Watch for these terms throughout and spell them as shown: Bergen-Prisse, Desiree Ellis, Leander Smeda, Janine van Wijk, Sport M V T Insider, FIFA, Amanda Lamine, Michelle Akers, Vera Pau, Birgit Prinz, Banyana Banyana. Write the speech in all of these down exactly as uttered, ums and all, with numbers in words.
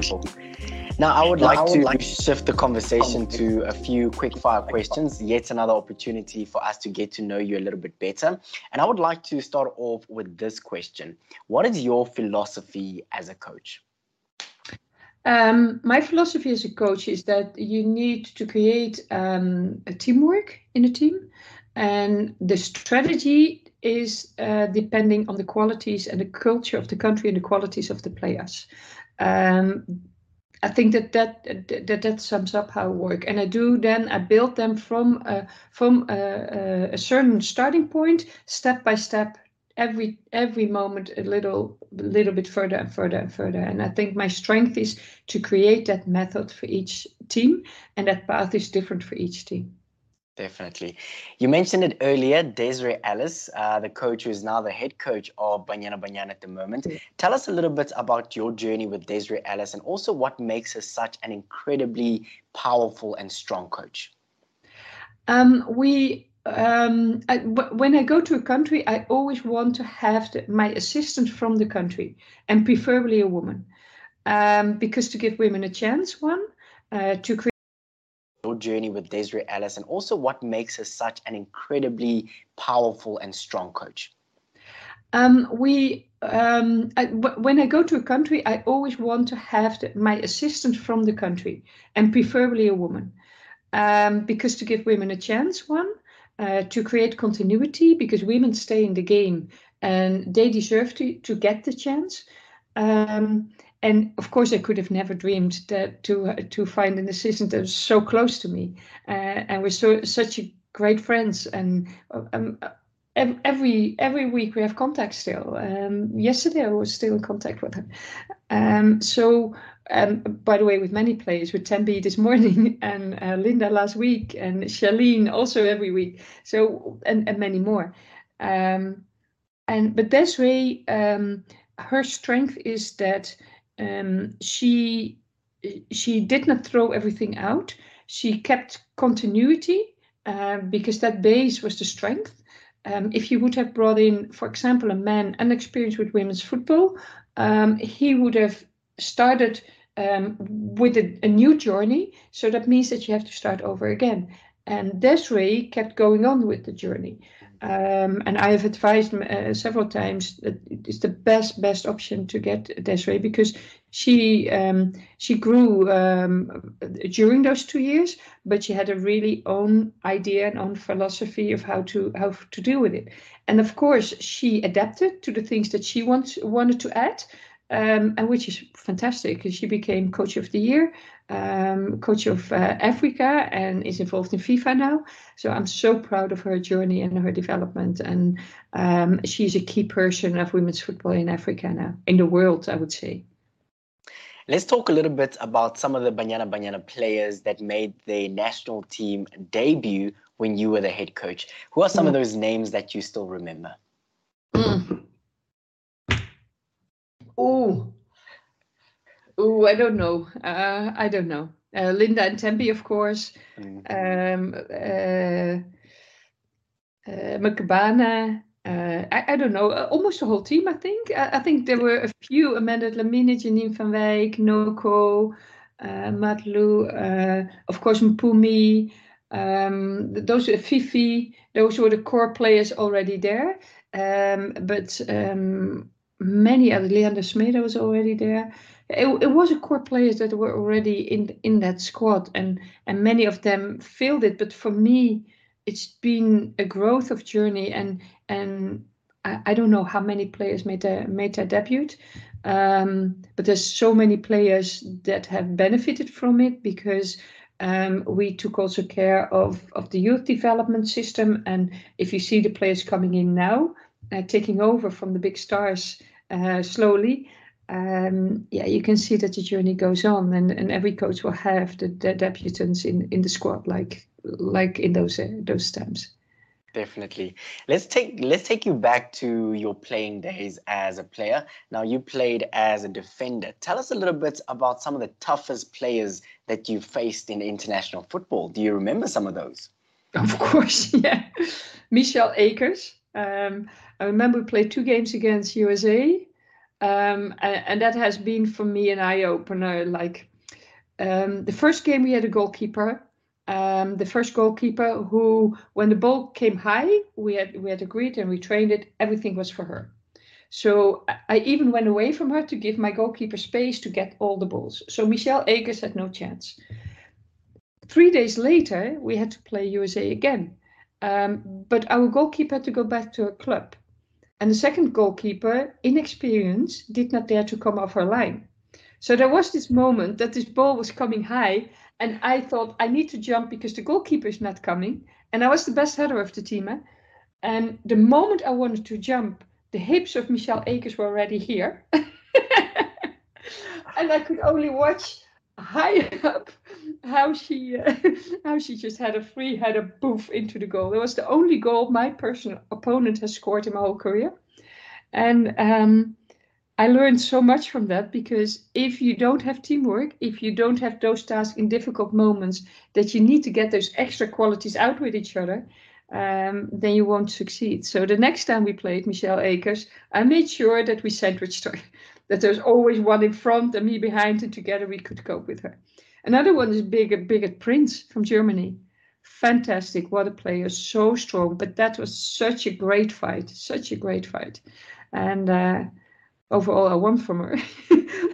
years old. Now, I would like I would to like shift the conversation to a few quick fire questions, yet another opportunity for us to get to know you a little bit better. And I would like to start off with this question. What is your philosophy as a coach? Um, my philosophy as a coach is that you need to create um, a teamwork in a team, and the strategy is uh, depending on the qualities and the culture of the country and the qualities of the players. Um, I think that that, that that that sums up how I work, and I do then I build them from uh, from uh, a certain starting point, step by step. Every every moment a little little bit further and further and further. And I think my strength is to create that method for each team, and that path is different for each team. Definitely. You mentioned it earlier, Desiree Ellis, uh, the coach who is now the head coach of Banyana Banyana at the moment. Yeah. Tell us a little bit about your journey with Desiree Ellis and also what makes her such an incredibly powerful and strong coach. Um, we... Um, I, w when I go to a country, I always want to have the, my assistant from the country, and preferably a woman, um, because to give women a chance, one, uh, to create your journey with Desiree Ellis and also what makes her such an incredibly powerful and strong coach. Um, we, um, I, w when I go to a country, I always want to have the, my assistant from the country, and preferably a woman, um, because to give women a chance, one. Uh, to create continuity, because women stay in the game and they deserve to, to get the chance. Um, and of course, I could have never dreamed that to to find an assistant that was so close to me, uh, and we're so such a great friends. And um, every every week we have contact still. Um, yesterday I was still in contact with her. Um, so. Um, by the way, with many players, with Tembi this morning and uh, Linda last week and Charlene also every week. So and, and many more. Um, and but Desiree, um, her strength is that um, she she did not throw everything out. She kept continuity uh, because that base was the strength. Um, if you would have brought in, for example, a man unexperienced with women's football, um, he would have started um, with a, a new journey, so that means that you have to start over again. And Desiree kept going on with the journey, um, and I have advised uh, several times that it's the best best option to get Desiree, because she um, she grew um, during those two years, but she had a really own idea and own philosophy of how to how to deal with it. And of course, she adapted to the things that she wants wanted to add. Um, and which is fantastic, because she became coach of the year, um, coach of uh, Africa, and is involved in FIFA now. So I'm so proud of her journey and her development. And um, she's a key person of women's football in Africa now, in the world, I would say. Let's talk a little bit about some of the Banyana Banyana players that made their national team debut when you were the head coach. Who are some mm. of those names that you still remember? Mm. Oh, oh! I don't know. Uh, I don't know. Uh, Linda and Tembi, of course. Mm-hmm. um, uh, uh, Makabana. Uh, I, I don't know. Uh, almost the whole team, I think. I, I think there were a few. Amanda Lamine, Janine van Wijk, Noko, uh, Matlu, uh, of course, Mpumi. Um, those are Fifi. Those were the core players already there. Um, but... Um, Many other, Leander Smeda was already there. It, it was a core players that were already in in that squad, and and many of them failed it. But for me, it's been a growth of journey, and and I, I don't know how many players made their made their debut, um, but there's so many players that have benefited from it, because um, we took also care of of the youth development system. And if you see the players coming in now, Uh, taking over from the big stars uh, slowly, um, yeah, you can see that the journey goes on, and, and every coach will have the, the debutants in, in the squad, like like in those uh, those times. Definitely. Let's take let's take you back to your playing days as a player. Now, you played as a defender. Tell us a little bit about some of the toughest players that you faced in international football. Do you remember some of those? Of course, yeah. Michelle Akers. Um, I remember we played two games against U S A, Um, and, and that has been for me an eye-opener. Like um, the first game we had a goalkeeper, um, the first goalkeeper who, when the ball came high, we had we had agreed and we trained it, everything was for her. So I even went away from her to give my goalkeeper space to get all the balls. So Michelle Akers had no chance. Three days later, we had to play U S A again. Um, but our goalkeeper had to go back to her club. And the second goalkeeper, inexperienced, did not dare to come off her line. So there was this moment that this ball was coming high. And I thought, I need to jump because the goalkeeper is not coming. And I was the best header of the team. Eh? And the moment I wanted to jump, the hips of Michelle Akers were already here. And I could only watch high up how she uh, how she just had a free header, poof, into the goal. It was the only goal my personal opponent has scored in my whole career. And um, I learned so much from that, because if you don't have teamwork, if you don't have those tasks in difficult moments that you need to get those extra qualities out with each other, Um, then you won't succeed. So the next time we played Michelle Akers, I made sure that we sandwiched her, that there's always one in front and me behind, and together we could cope with her. Another one is Birgit Prinz from Germany. Fantastic, what a player, so strong. But that was such a great fight, such a great fight. And uh, overall, I won from her.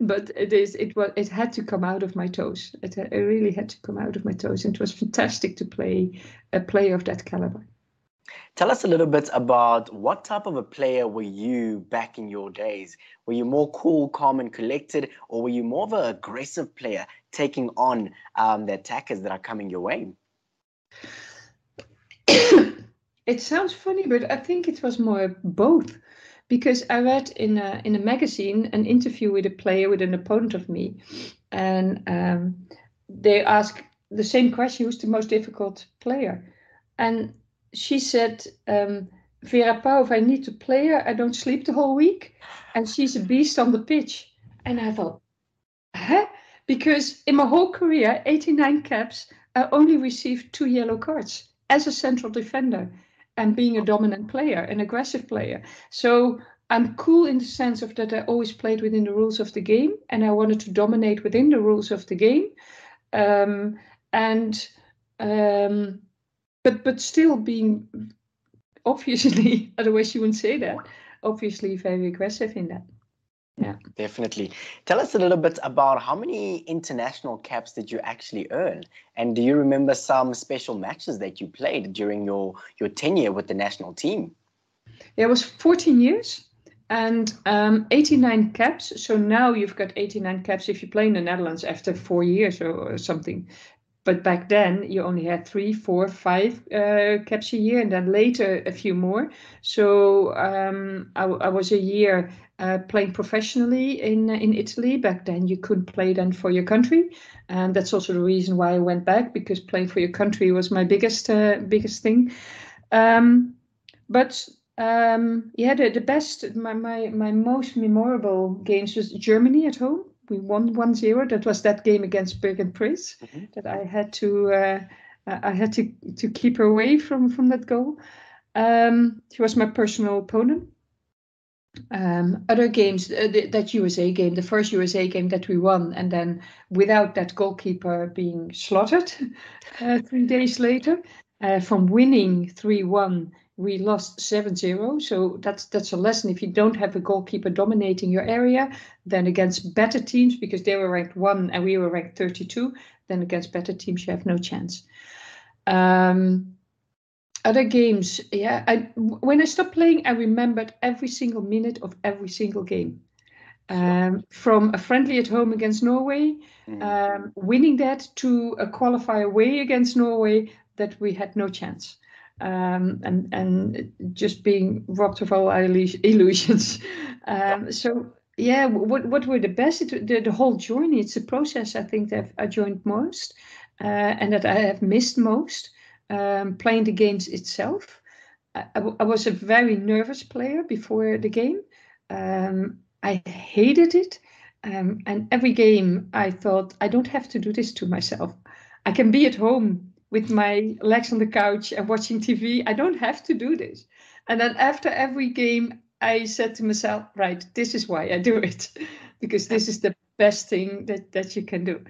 But it is, it was, it had to come out of my toes. It, it really had to come out of my toes. And it was fantastic to play a player of that caliber. Tell us a little bit about what type of a player were you back in your days? Were you more cool, calm and collected, or were you more of an aggressive player taking on um, the attackers that are coming your way? It sounds funny, but I think it was more both. Because I read in a, in a magazine an interview with a player, with an opponent of me. And um, they asked the same question, who's the most difficult player? And she said, um, Vera Pau, if I need to play her, I don't sleep the whole week. And she's a beast on the pitch. And I thought, huh? Because in my whole career, eighty-nine caps, I only received two yellow cards as a central defender. And being a dominant player, an aggressive player. So I'm cool in the sense of that I always played within the rules of the game, and I wanted to dominate within the rules of the game. Um, and um, but but still being, obviously, otherwise you wouldn't say that, obviously very aggressive in that. Yeah, definitely. Tell us a little bit about how many international caps did you actually earn? And do you remember some special matches that you played during your, your tenure with the national team? Yeah, it was fourteen years and um, eighty-nine caps. So now you've got eighty-nine caps if you play in the Netherlands after four years or, or something. But back then you only had three, four, five uh, caps a year, and then later a few more. So um, I, I was a year... Uh, playing professionally in in Italy. Back then you couldn't play then for your country, and that's also the reason why I went back, because playing for your country was my biggest uh, biggest thing. Um, but um, yeah, the, the best my, my my most memorable games was Germany at home. We won one zero. That was that game against Bergen-Prisse, mm-hmm. that I had to uh, I had to to keep her away from from that goal. Um, she was my personal opponent. Um, other games, uh, th that U S A game, the first U S A game that we won, and then without that goalkeeper being slaughtered uh, three days later, uh, from winning three one, we lost seven zero. So that's that's a lesson. If you don't have a goalkeeper dominating your area, then against better teams, because they were ranked one and we were ranked thirty-two, then against better teams you have no chance. Um, Other games, yeah. I, when I stopped playing, I remembered every single minute of every single game. Um, from a friendly at home against Norway, um, winning that, to a qualifier away against Norway that we had no chance. Um, and, and just being robbed of all our illusions. Um, so, yeah, what, what were the best? It, the, the whole journey, it's a process I think that I joined most uh, and that I have missed most. Um, playing the games itself. I, I, I was a very nervous player before the game. Um, I hated it. Um, and every game I thought, I don't have to do this to myself. I can be at home with my legs on the couch and watching T V. I don't have to do this. And then after every game, I said to myself, right, this is why I do it, because this is the best thing that, that you can do.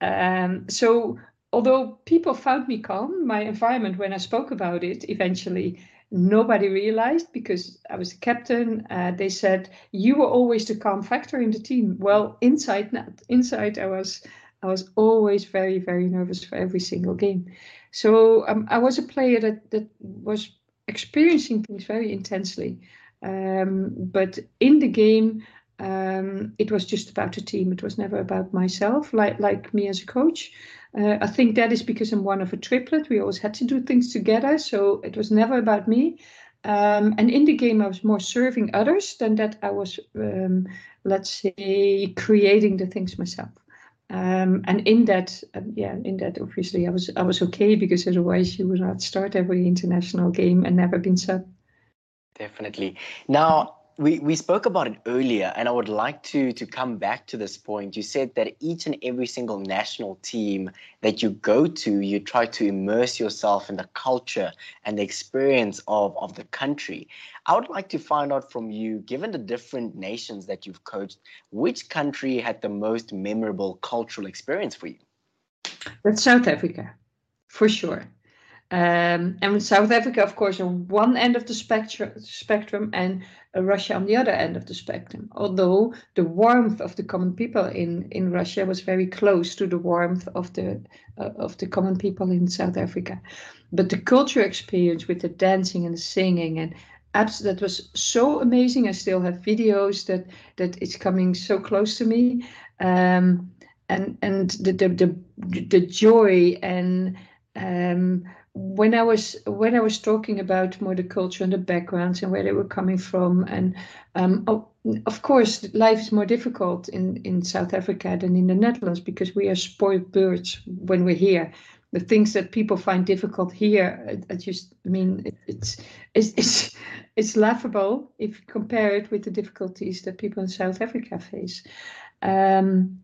Um, so although people found me calm, my environment, when I spoke about it, eventually nobody realized, because I was the captain. Uh, they said, you were always the calm factor in the team. Well, inside, not inside, I was I was always very, very nervous for every single game. So um, I was a player that, that was experiencing things very intensely. Um, but in the game, um, it was just about the team. It was never about myself, like, like me as a coach. Uh, I think that is because I'm one of a triplet. We always had to do things together. So it was never about me. Um, and in the game, I was more serving others than that I was, um, let's say, creating the things myself. Um, and in that, um, yeah, in that, obviously, I was I was okay, because otherwise you would not start every international game and never been sub. Definitely. Now, we, we spoke about it earlier, and I would like to, to come back to this point. You said that each and every single national team that you go to, you try to immerse yourself in the culture and the experience of, of the country. I would like to find out from you, given the different nations that you've coached, which country had the most memorable cultural experience for you? That's South Africa, for sure. Um, and South Africa, of course, on one end of the spectrum, spectrum and uh, Russia on the other end of the spectrum. Although the warmth of the common people in, in Russia was very close to the warmth of the uh, of the common people in South Africa. But the cultural experience with the dancing and the singing and abs that was so amazing. I still have videos that, that it's coming so close to me. Um, and and the, the, the, the joy and... Um, When I was when I was talking about more the culture and the backgrounds and where they were coming from, and um, oh, of course life is more difficult in, in South Africa than in the Netherlands, because we are spoiled birds when we're here. The things that people find difficult here, I, I just I mean it, it's, it's it's it's laughable if you compare it with the difficulties that people in South Africa face. Um,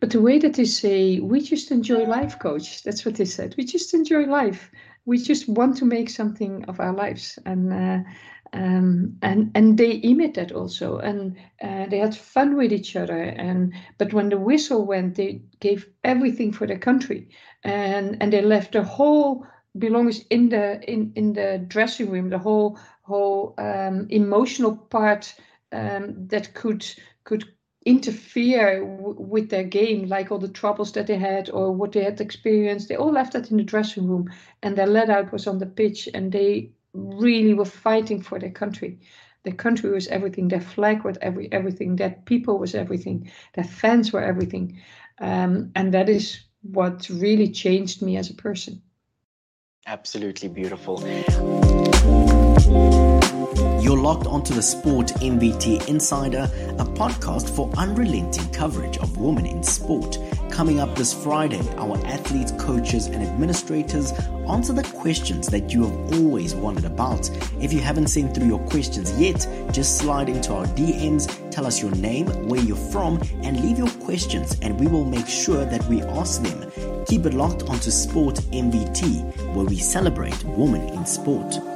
But the way that they say, we just enjoy life, coach. That's what they said. We just enjoy life. We just want to make something of our lives. And uh, um, and and they emit that also. And uh, they had fun with each other. And but when the whistle went, they gave everything for their country. And and they left their whole belongings in the in, in the dressing room, the whole whole um, emotional part um, that could could. interfere w with their game, like all the troubles that they had or what they had experienced. They all left that in the dressing room, and their let out was on the pitch, and they really were fighting for their country. Their country was everything. Their flag was every everything. Their people was everything. Their fans were everything. Um, and that is what really changed me as a person. Absolutely beautiful. You're locked onto the Sport M V T Insider, a podcast for unrelenting coverage of women in sport. Coming up this Friday, our athletes, coaches, and administrators answer the questions that you have always wondered about. If you haven't sent through your questions yet, just slide into our D Ms, tell us your name, where you're from, and leave your questions, and we will make sure that we ask them. Keep it locked onto Sport M V T, where we celebrate women in sport.